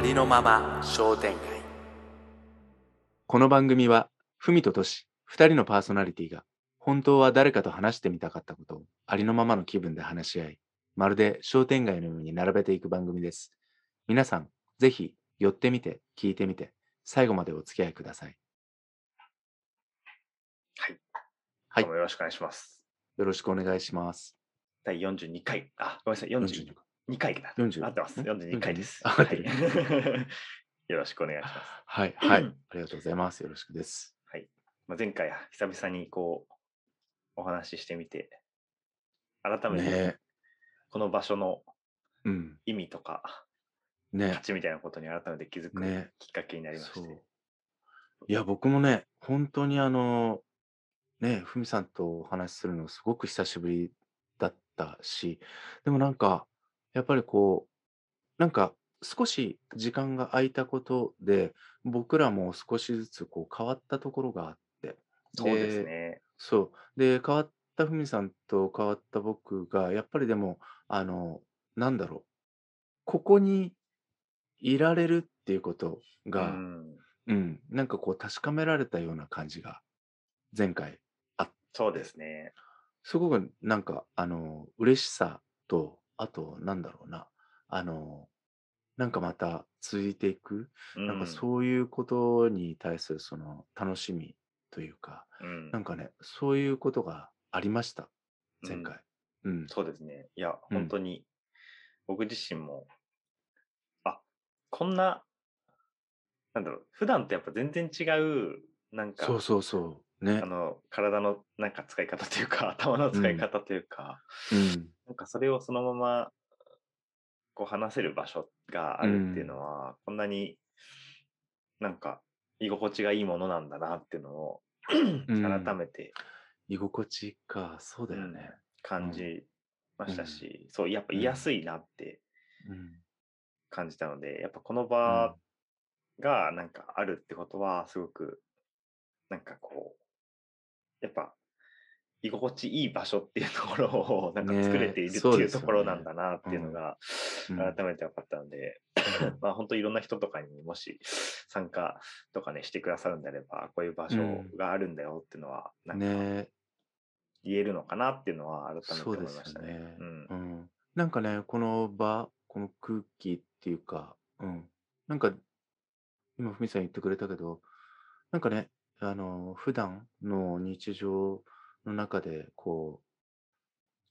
ありのまま商店街。この番組は文と俊2人のパーソナリティが本当は誰かと話してみたかったことをありのままの気分で話し合い、まるで商店街のように並べていく番組です。皆さんぜひ寄ってみて、聞いてみて、最後までお付き合いください。はい、よろしくお願いします。よろしくお願いします。第42回、あ、ごめんなさい、42回だ、40合ってます、42回です。はい、よろしくお願いします。はい、はい、ありがとうございます。よろしくです。はい、前回は久々にこうお話ししてみて、改めてこの場所の意味とか、価値みたいなことに改めて気づくきっかけになりまして、いや僕もね、本当に文さんとお話しするのすごく久しぶりだったし、でもなんかやっぱりこうなんか少し時間が空いたことで僕らも少しずつこう変わったところがあって、そうですね。そうで、変わった文さんと変わった僕がやっぱりでもなんだろう、ここにいられるっていうことが、なんかこう確かめられたような感じが前回あって、そうですね。すごくなんか嬉しさと、あとなんだろうな、なんかまた続いていく、なんかそういうことに対するその楽しみというか、なんかね、そういうことがありました前回。そうですね。いや本当に僕自身も、こんな、なんだろう、普段とやっぱ全然違う、なんかそうね、体のなんか使い方というか、頭の使い方というか、なんかそれをそのままこう話せる場所があるっていうのは、こんなになんか居心地がいいものなんだなっていうのを改めて、居心地か、そうだよね、感じましたし、そうやっぱ居やすいなって感じたので、やっぱこの場がなんかあるってことはすごくなんかこうやっぱ居心地いい場所っていうところをなんか作れているっていうところなんだなっていうのが改めて分かったので、まあ本当いろんな人とかにもし参加とかねしてくださるんであれば、こういう場所があるんだよっていうのはなんか言えるのかなっていうのは改めて思いましたね。なんかね、この場、この空気っていうか、なんか今文さん言ってくれたけど、なんかね、普段の日常の中でこ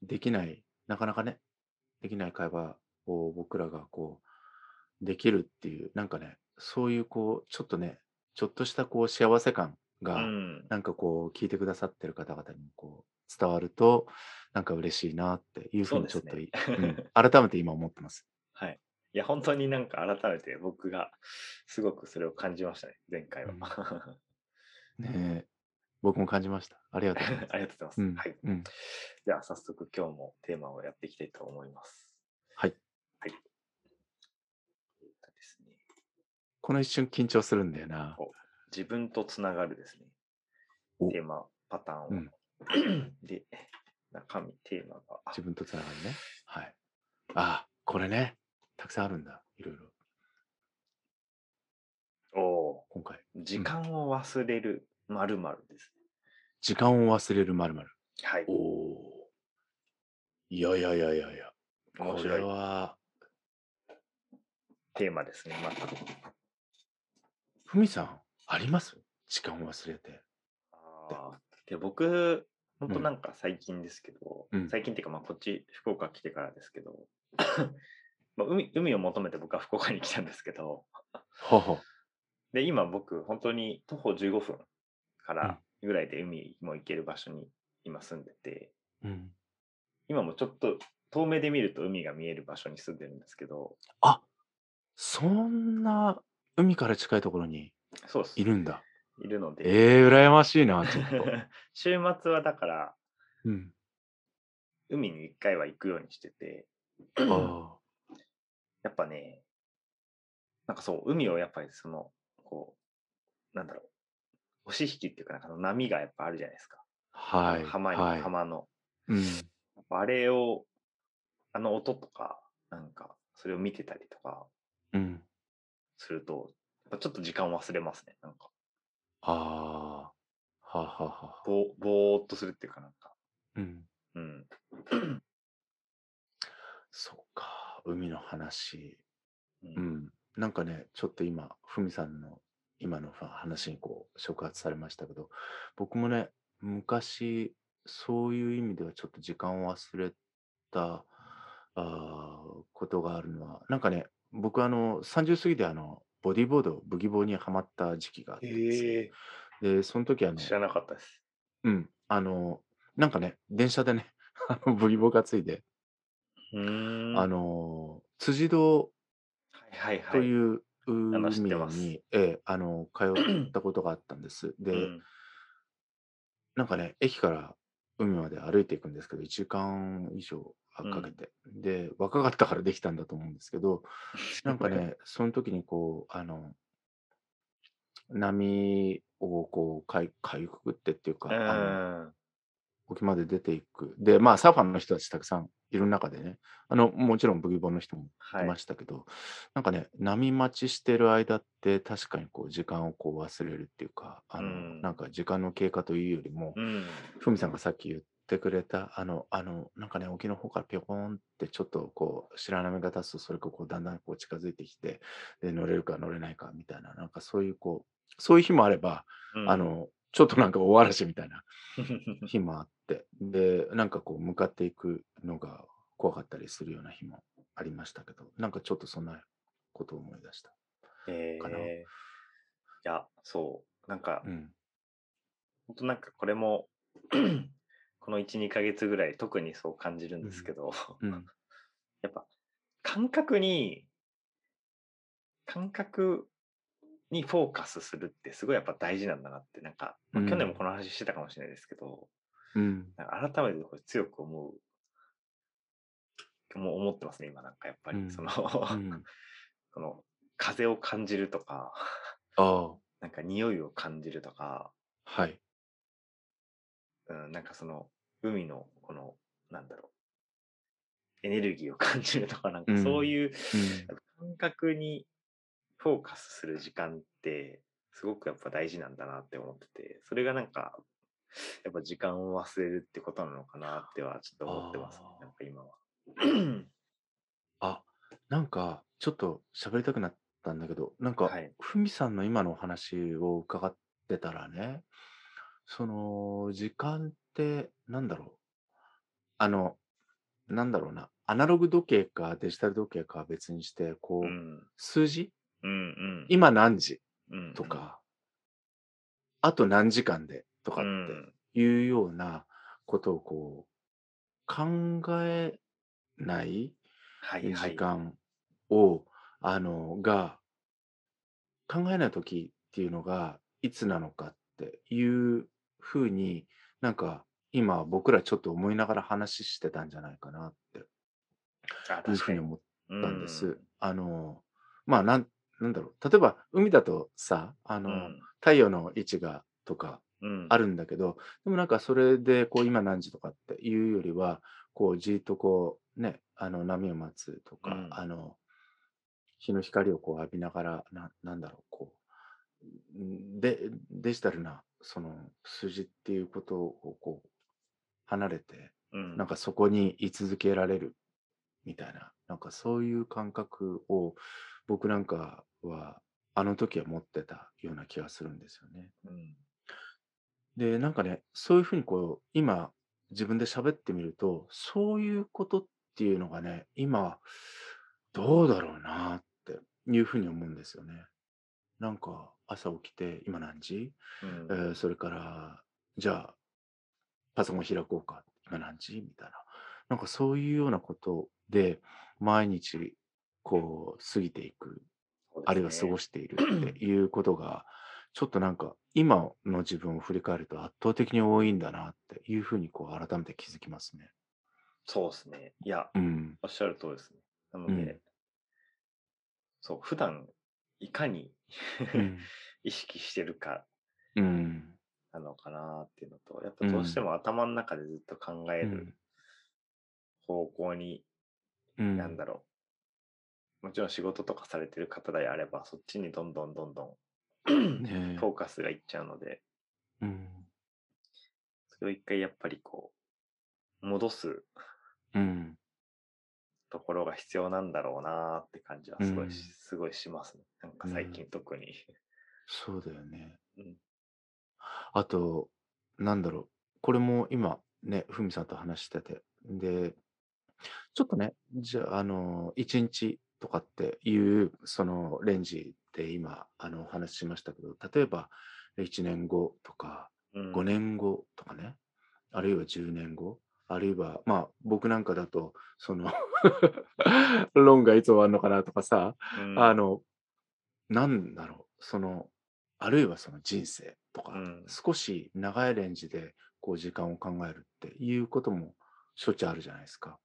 うできない、なかなかねできない会話を僕らがこうできるっていう、なんかね、そういうこうちょっとね、ちょっとしたこう幸せ感が、なんかこう聞いてくださってる方々にこう伝わるとなんか嬉しいなっていうふうにちょっと、改めて今思ってます。はい。いや本当になんか改めて僕がすごくそれを感じましたね、前回は。僕も感じました。ありがとうございます。ありがとうございます。はい。じゃあ早速今日もテーマをやっていきたいと思います。はい。はい。ですね。この一瞬緊張するんだよな。自分とつながるですね。テーマ、パターンを。で、中身、テーマが。自分とつながるね。はい。ああ、これね。たくさんあるんだ。いろいろ。今回。時間を忘れる。〇〇です。時間を忘れる〇〇。はい。いや。これはテーマですね。また。ふみさんあります？時間を忘れて。で僕本当なんか最近ですけど、最近っていうかまあこっち福岡来てからですけど、まあ、海を求めて僕は福岡に来たんですけど。で今僕本当に徒歩15分。からぐらいで海も行ける場所に今住んでて、今もちょっと遠目で見ると海が見える場所に住んでるんですけど、あ、そんな海から近いところにいるんだ。いるので、羨ましいなちょっと。週末はだから、海に一回は行くようにしてて、やっぱね、なんかそう海をやっぱりそのこうなんだろう。押し引きっていうか、なんか波がやっぱあるじゃないですか。はい。浜の。あれを、あの音とか、なんか、それを見てたりとか、すると、やっぱちょっと時間忘れますね。なんか。ああ。ははは。ぼーっとするっていうかなんか。うん。うん。そっか。海の話。うん。うん、なんかね、ちょっと今、ふみさんの今の話にこう触発されましたけど、僕もね、昔、そういう意味ではちょっと時間を忘れたことがあるのは、なんかね、僕30過ぎでボディーボード、ブギボーにはまった時期があってですね、でその時知らなかったです。うんなんかね、電車でねブギボーがついて、辻堂という海に、通ったことがあったんです。で、なんかね、駅から海まで歩いていくんですけど、1時間以上かけて、で若かったからできたんだと思うんですけど、なんかねその時にこう波をこうかゆくぐってっていうか、沖まで出ていく。で、まあサーファーの人たちたくさんいる中でね、もちろんブギボーの人もいましたけど、なんかね、波待ちしてる間って確かにこう時間をこう忘れるっていうか、なんか時間の経過というよりも、ふみさんがさっき言ってくれたなんかね、沖の方からピョコーンってちょっとこう白波が立つと、それがこうだんだんこう近づいてきて、で乗れるか乗れないかみたいな、なんかそういう日もあれば、ちょっとなんか大嵐みたいな日もあって、で、なんかこう向かっていくのが怖かったりするような日もありましたけど、なんかちょっとそんなことを思い出したかな。いや、そう、なんか、本当なんかこれも、この1、2ヶ月ぐらい特にそう感じるんですけど、やっぱ感覚にフォーカスするってすごいやっぱ大事なんだなって、なんか、去年もこの話してたかもしれないですけど、なんか改めてこれ強く思ってますね、今なんかやっぱり、その風を感じるとか、なんか匂いを感じるとか、なんかその海のこの、なんだろう、エネルギーを感じるとか、なんかそういう感覚に、フォーカスする時間ってすごくやっぱ大事なんだなって思ってて、それがなんかやっぱ時間を忘れるってことなのかなってはちょっと思ってますね、なんか今は。なんかちょっと喋りたくなったんだけど、なんかふみさんの今のお話を伺ってたらね、その時間ってなんだろう、なんだろうな、アナログ時計かデジタル時計かは別にしてこう、数字、今何時とか、あと何時間でとかっていうようなことをこう考えない時間を、考えない時っていうのがいつなのかっていうふうに、なんか今僕らちょっと思いながら話してたんじゃないかなっていうふうに思ったんです。まあなんだろう、例えば海だとさ、太陽の位置がとかあるんだけど、でもなんかそれでこう今何時とかっていうよりは、こうじっとこうね、波を待つとか、日の光をこう浴びながら、なんだろう、こうデジタルなその数字っていうことをこう離れて、なんかそこに居続けられるみたいな、なんかそういう感覚を僕なんかはあの時は持ってたような気がするんですよね。で、なんかね、そういうふうにこう今自分で喋ってみると、そういうことっていうのがね、今どうだろうなっていうふうに思うんですよね。なんか朝起きて今何時、それからじゃあパソコン開こうか今何時みたいな、なんかそういうようなことで毎日こう過ぎていく、あるいは過ごしているっていうことが、ちょっとなんか今の自分を振り返ると圧倒的に多いんだなっていうふうにこう改めて気づきますね。そうですね。いや、おっしゃる通りですね。なので、そう、普段いかに意識してるかなのかなっていうのと、やっぱどうしても頭の中でずっと考える方向に、なんだろう、もちろん仕事とかされてる方であればそっちにどんどんフォーカスがいっちゃうので、うん、それを一回やっぱりこう戻す、うん、ところが必要なんだろうなって感じはすごいしますね。なんか最近特に、うん、そうだよね、うん、あとなんだろう、これも今ねふみさんと話してて、でちょっとね、じゃあ、1日とかっていう、そのレンジで今、お話ししましたけど、例えば、1年後とか、5年後とかね、あるいは10年後、あるいは、まあ、僕なんかだと、その、ローンがいつ終わるのかなとかさ、うん、なんだろう、あるいはその人生とか、うん、少し長いレンジで、こう、時間を考えるっていうことも、しょっちゅうあるじゃないですか。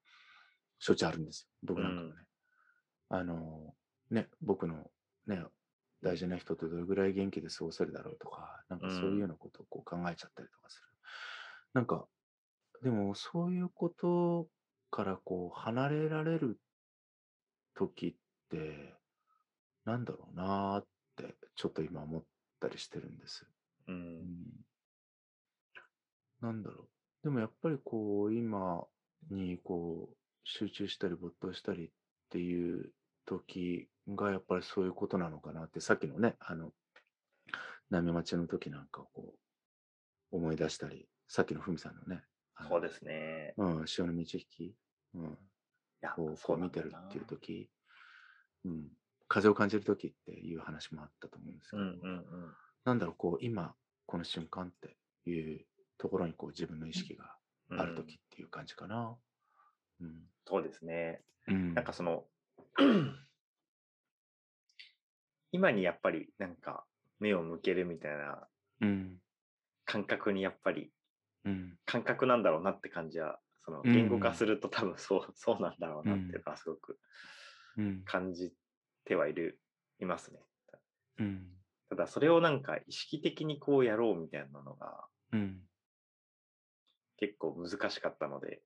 しょっちゅうあるんですよ。僕なんかもね、うん、僕のね大事な人とどれぐらい元気で過ごせるだろうとか、なんかそういうようなことをこう考えちゃったりとかする。うん、なんかでもそういうことからこう離れられる時ってなんだろうなーってちょっと今思ったりしてるんです。うんうん、なんだろう。でもやっぱりこう今にこう集中したり没頭したりっていう時がやっぱりそういうことなのかなって、さっきのね浪江町の時なんかをこう思い出したり、さっきのふみさんのねそうですね、うん、潮の満ち引き、うん、いやこう見てるっていう時、うん、風を感じる時っていう話もあったと思うんですけど、うんうんうん、なんだろうこう今この瞬間っていうところにこう自分の意識がある時っていう感じかな。うんうん、そうですね、うん、なんかその今にやっぱりなんか目を向けるみたいな感覚にやっぱり、うん、感覚なんだろうなって感じは、その言語化すると多分そうなんだろうなっていうのはすごく感じていますね、うん、ただそれをなんか意識的にこうやろうみたいなのが結構難しかったので、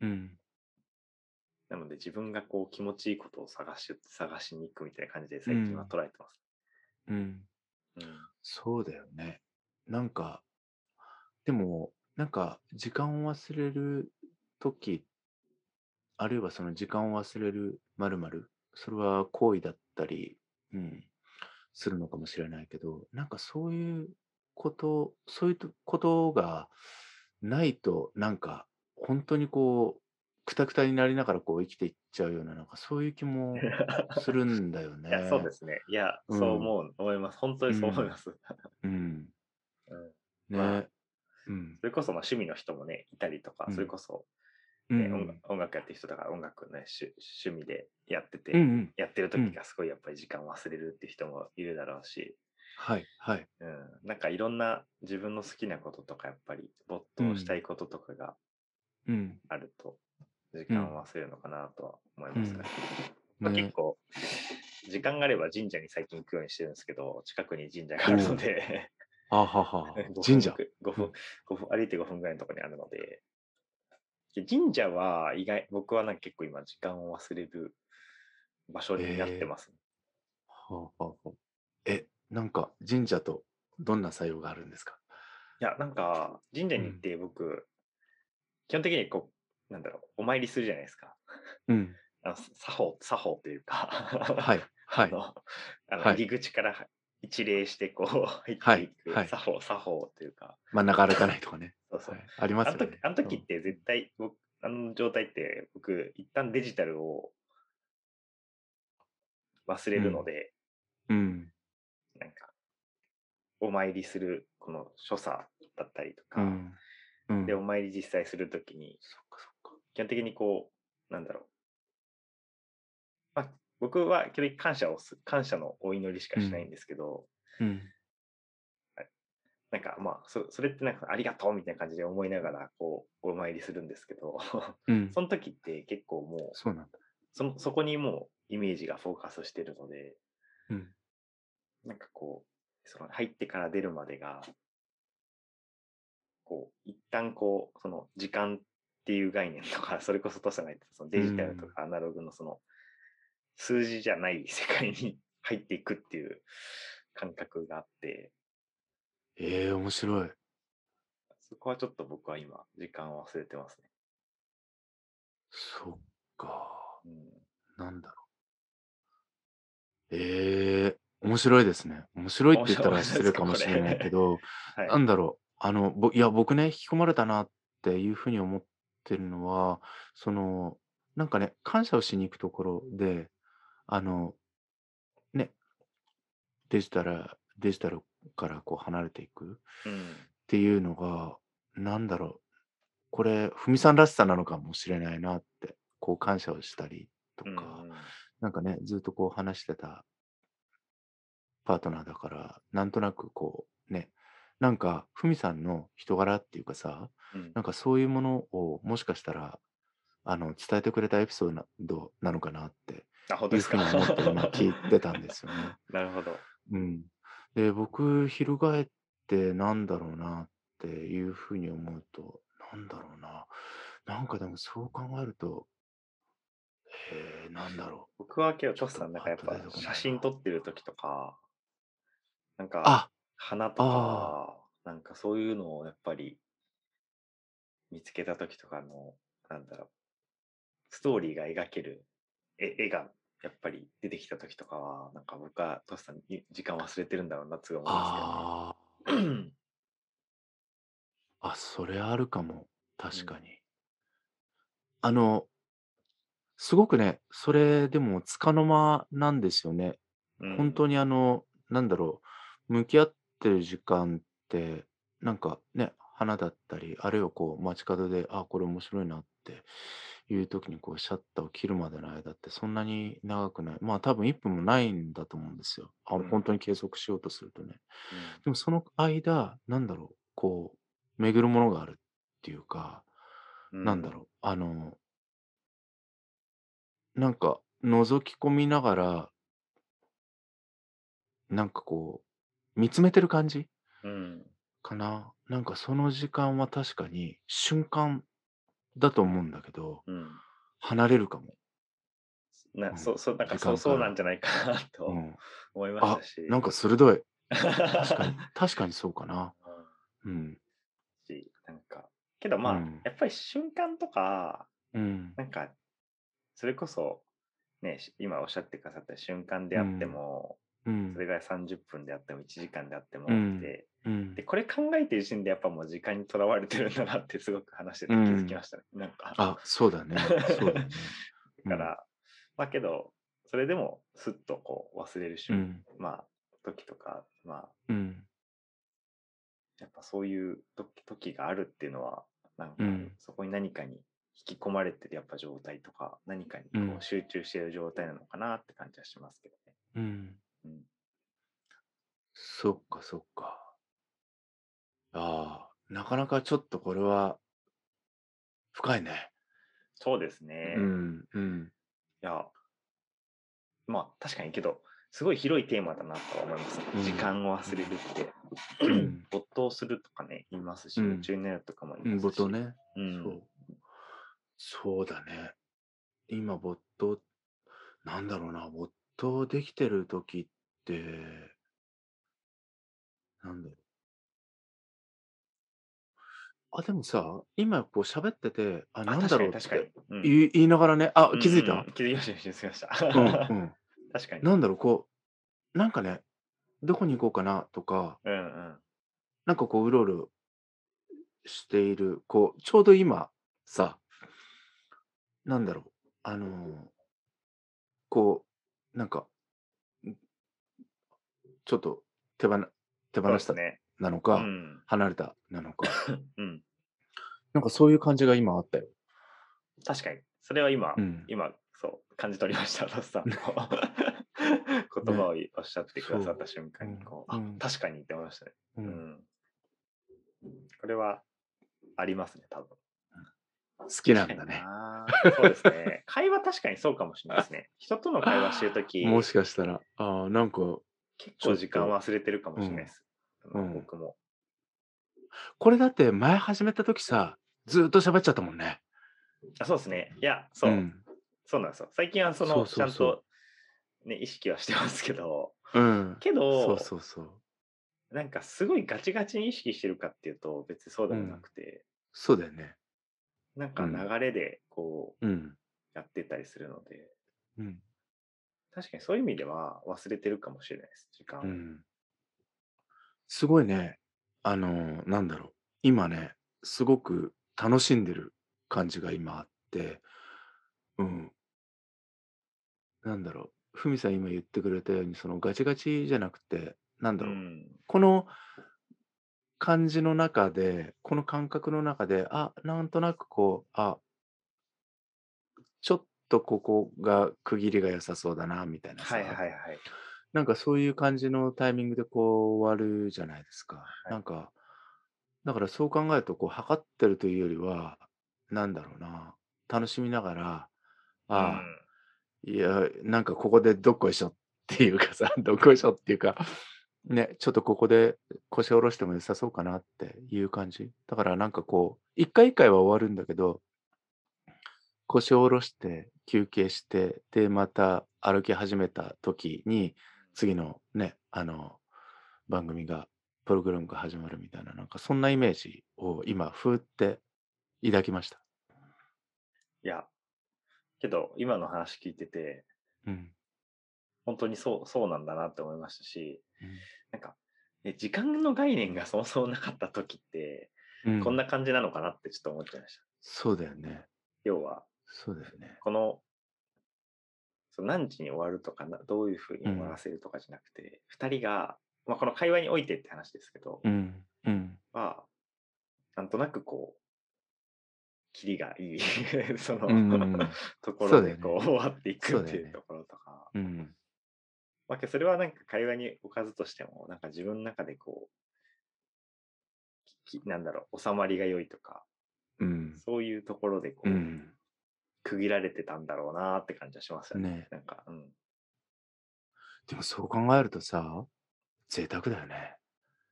うん、なので自分がこう気持ちいいことを探しに行くみたいな感じで最近は捉えてます、うんうんうん、そうだよね。なんかでもなんか時間を忘れる時、あるいはその時間を忘れる○○、それは行為だったり、うん、するのかもしれないけど、なんかそういうことがないとなんか本当にこうクタクタになりながらこう生きていっちゃうような、なんかそういう気もするんだよね。いやそうですね。いや、うん、そう思います。本当にそう思います。うん。うん、ね、まあうん。それこそ趣味の人もねいたりとか、うん、それこそ、ねうん、音楽やってる人だから音楽ね趣味でやってて、うんうん、やってる時がすごいやっぱり時間忘れるって人もいるだろうし。はいはい。うん。なんかいろんな自分の好きなこととかやっぱり没頭したいこととかが、うんうん、あると時間を忘れるのかなとは思いますが、うんね、結構時間があれば神社に最近行くようにしてるんですけど、近くに神社があるのであはは神社5分歩いて5分ぐらいのところにあるので、神社は僕はなんか結構今時間を忘れる場所になってます、はあはあ、なんか神社とどんな作用があるんですか？いやなんか神社に行って僕、うん基本的にこうなんだろうお参りするじゃないですか。うん、作法というかはいはい入り口から一礼してこう入っていく、はいはい、作法というか真ん中歩かないとかね。そうそう、はい、ありますよね。あの時って絶対、うん、あの状態って僕一旦デジタルを忘れるので、うんうん、なんかお参りするこの所作だったりとか。うんでお参り実際するときに、うん、基本的にこうなんだろう、まあ、僕は基本的に感謝のお祈りしかしないんですけど、うん、なんかまあ それってなんかありがとうみたいな感じで思いながらこうお参りするんですけど、うん、その時って結構もう そうなんだ。そこにもうイメージがフォーカスしてるので、うん、なんかこうその入ってから出るまでがこう一旦こうその時間っていう概念とかそれこそとさないとそのデジタルとかアナログのその数字じゃない世界に入っていくっていう感覚があって。面白い。そこはちょっと僕は今、時間を忘れてますね。そっか。なんだろう。面白いですね。面白いって言ったら失礼かもしれないけど、はい、なんだろう。僕ね、引き込まれたなっていうふうに思ってるのは、なんかね、感謝をしに行くところで、ね、デジタルからこう離れていくっていうのが、なんだろう、これ、ふみさんらしさなのかもしれないなって、こう感謝をしたりとか、なんかね、ずっとこう話してたパートナーだから、なんとなくこうね、なんかふみさんの人柄っていうかさ、なんかそういうものをもしかしたら伝えてくれたエピソードなのかなっていうふうに思って今聞いてたんですよね。なるほど。うん。で、僕翻ってなんだろうなっていうふうに思うと、なんだろうな。なんかでもそう考えると、なんだろう。僕は今日ちょっとなんかやっぱ写真撮ってる時とか、なんか。花とか、なんかそういうのをやっぱり見つけた時とかの、なんだろう、ストーリーが描ける絵がやっぱり出てきた時とかは、なんか僕はトシさんに時間忘れてるんだろうなって思うんですけど、ね。それあるかも、確かに。すごくね、それでもつかの間なんですよね。本当になんだろう、向き合ってってる時間ってなんかね、花だったり、あるいはこう街角でこれ面白いなっていう時にこうシャッターを切るまでの間ってそんなに長くない、まあ多分1分もないんだと思うんですよ、本当に継続しようとするとね、でもその間なんだろう、こう巡るものがあるっていうか、なんだろう、なんか覗き込みながらなんかこう見つめてる感じ、かな。なんかその時間は確かに瞬間だと思うんだけど、離れるかも。なんかそうなんじゃないかなと思いましたし。なんか鋭い。確かにそうかな。なんかけどまあ、やっぱり瞬間とか、なんかそれこそね、今おっしゃってくださった瞬間であっても。それが30分であっても1時間であってもって、でこれ考えてる時点でやっぱもう時間にとらわれてるんだなってすごく話してて気づきましたね。なんかそうだね。だからまあけどそれでもすっとこう忘れるし、まあ時とかまあ、やっぱそういう時があるっていうのはなんか、そこに何かに引き込まれてるやっぱ状態とか何かにこう集中している状態なのかなって感じはしますけどね。そっかそっか。なかなかちょっとこれは深いね。そうですね。いや、まあ確かにけど、すごい広いテーマだなとは思いますね。時間を忘れるって。没頭するとかね、言いますし、夢中になるとかも言いますし。没頭ね。そうだね。今、没頭、なんだろうな、没頭できてる時って、なんだろう。でもさ、今こう喋ってて、なんだろうって言いながらね、気づいた？気づきました、気づきました。確かに。なんだろう、こう、なんかね、どこに行こうかなとか、なんかこう、うろうろしている、こう、ちょうど今さ、なんだろう、こう、なんか、ちょっと手放したなのか、離れたなのか、なんかそういう感じが今あったよ。確かにそれは今そう感じ取りました。トシさんの言葉をおっしゃってくださった瞬間にこう、確かに言ってましたね。これはありますね、多分。好きなんだね。そうですね。会話確かにそうかもしれないですね。人との会話してるとき、もしかしたらなんか結構時間忘れてるかもしれないです。僕も。これだって前始めた時さ、ずっと喋っちゃったもんね。そうですね。いや、そうなんですよ。最近はちゃんとね、意識はしてますけど、うん、けどそうそうそう、なんかすごいガチガチに意識してるかっていうと別にそうではなくて、うん、そうだよね。なんか流れでこう、うん、やってたりするので、うん、確かにそういう意味では忘れてるかもしれないです、時間。うん、すごいね、なんだろう、今ねすごく楽しんでる感じが今あって、うん、なんだろう、ふみさん今言ってくれたようにそのガチガチじゃなくて、なんだろう、うん、この感じの中で、この感覚の中で、あ、なんとなくこう、あ、ちょっとここが区切りが良さそうだなみたいなさ、はいはいはい、なんかそういう感じのタイミングでこう終わるじゃないですか、はい、なんかだからそう考えるとこう測ってるというよりは、なんだろうな、楽しみながら、あ、うん、いや、なんかここでどっこいしょっていうかさ、どっこいしょっていうかね、ちょっとここで腰下ろしても良さそうかなっていう感じだから、なんかこう一回一回は終わるんだけど、腰を下ろして休憩して、でまた歩き始めた時に次のね、番組がプログラムが始まるみたいな、なんかそんなイメージを今ふーって抱きました。いや、けど今の話聞いてて、うん、本当にそうなんだなって思いましたし、うん、なんか時間の概念がそもそもなかった時って、うん、こんな感じなのかなってちょっと思っちゃいました。そうだよね。要はそうだよね。この何時に終わるとかどういうふうに終わらせるとかじゃなくて、うん、2人が、まあ、この会話においてって話ですけど、うんうん、はなんとなくこうキリがいいその、うんうん、ところでこう終わっていくっていうところとか、そうだよね。うん、まあ、それはなんか会話におかずとしても、なんか自分の中でこうなんだろう、収まりが良いとか、うん、そういうところでこう、うん、区切られてたんだろうなって感じはしますよ ね。なんか、うん、でもそう考えるとさ、贅沢だよね。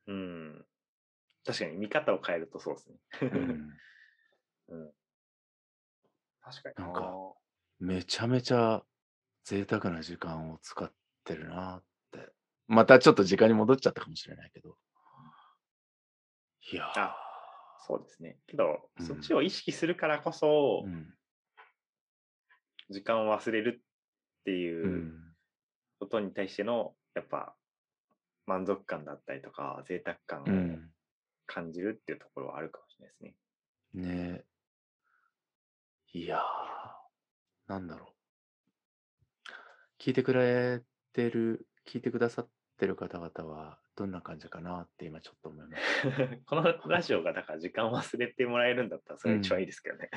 うん、確かに見方を変えるとそうですね。うんうん、確かになんかめちゃめちゃ贅沢な時間を使ってるなって、またちょっと時間に戻っちゃったかもしれないけど、いやー、そうですね。けど、うん、そっちを意識するからこそ、うん、時間を忘れるっていうことに対してのやっぱ満足感だったりとか贅沢感を感じるっていうところはあるかもしれないですね。うん、ねえ、いやー、なんだろう、聞いてくださってる方々はどんな感じかなって今ちょっと思います。このラジオがだから時間を忘れてもらえるんだったらそれ一番いいですけどね。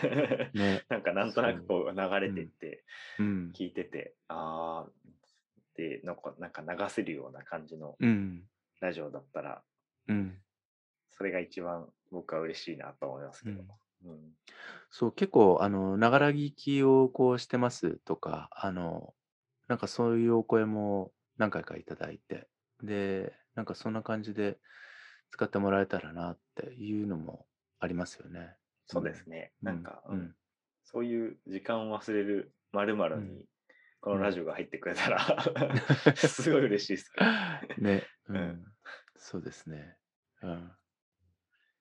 うん、ねなんかなんとなくこう流れていって、うん、聞いてて、ああ。でなんか流せるような感じのラジオだったら、うん、それが一番僕は嬉しいなと思いますけど、うんうん、そう結構ながら聞きをこうしてますとかなんかそういうお声も何回かいただいて、でなんかそんな感じで使ってもらえたらなっていうのもありますよね。そうですね、うん、なんか、うんうん、そういう時間を忘れる〇〇に、うん、このラジオが入ってくれたら、うん、すごい嬉しいですね。うんうん、そうですね。うん、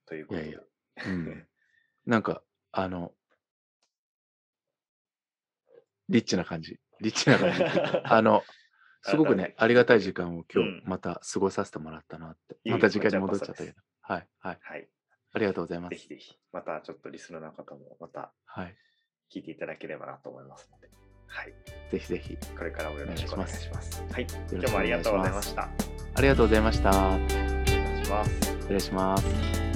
ということで、いやいや、うん、なんかリッチな感じ。すごくねありがたい時間を今日また過ごさせてもらったなって、うん、また時間に戻っちゃったけど、はいはい、はい、ありがとうございます。ぜひぜひまたちょっとリスナーの方もまた聞いていただければなと思いますので。はいはい、ぜひぜひこれからもよろしくお願いします。はい、今日もありがとうございました。ありがとうございました。失礼します。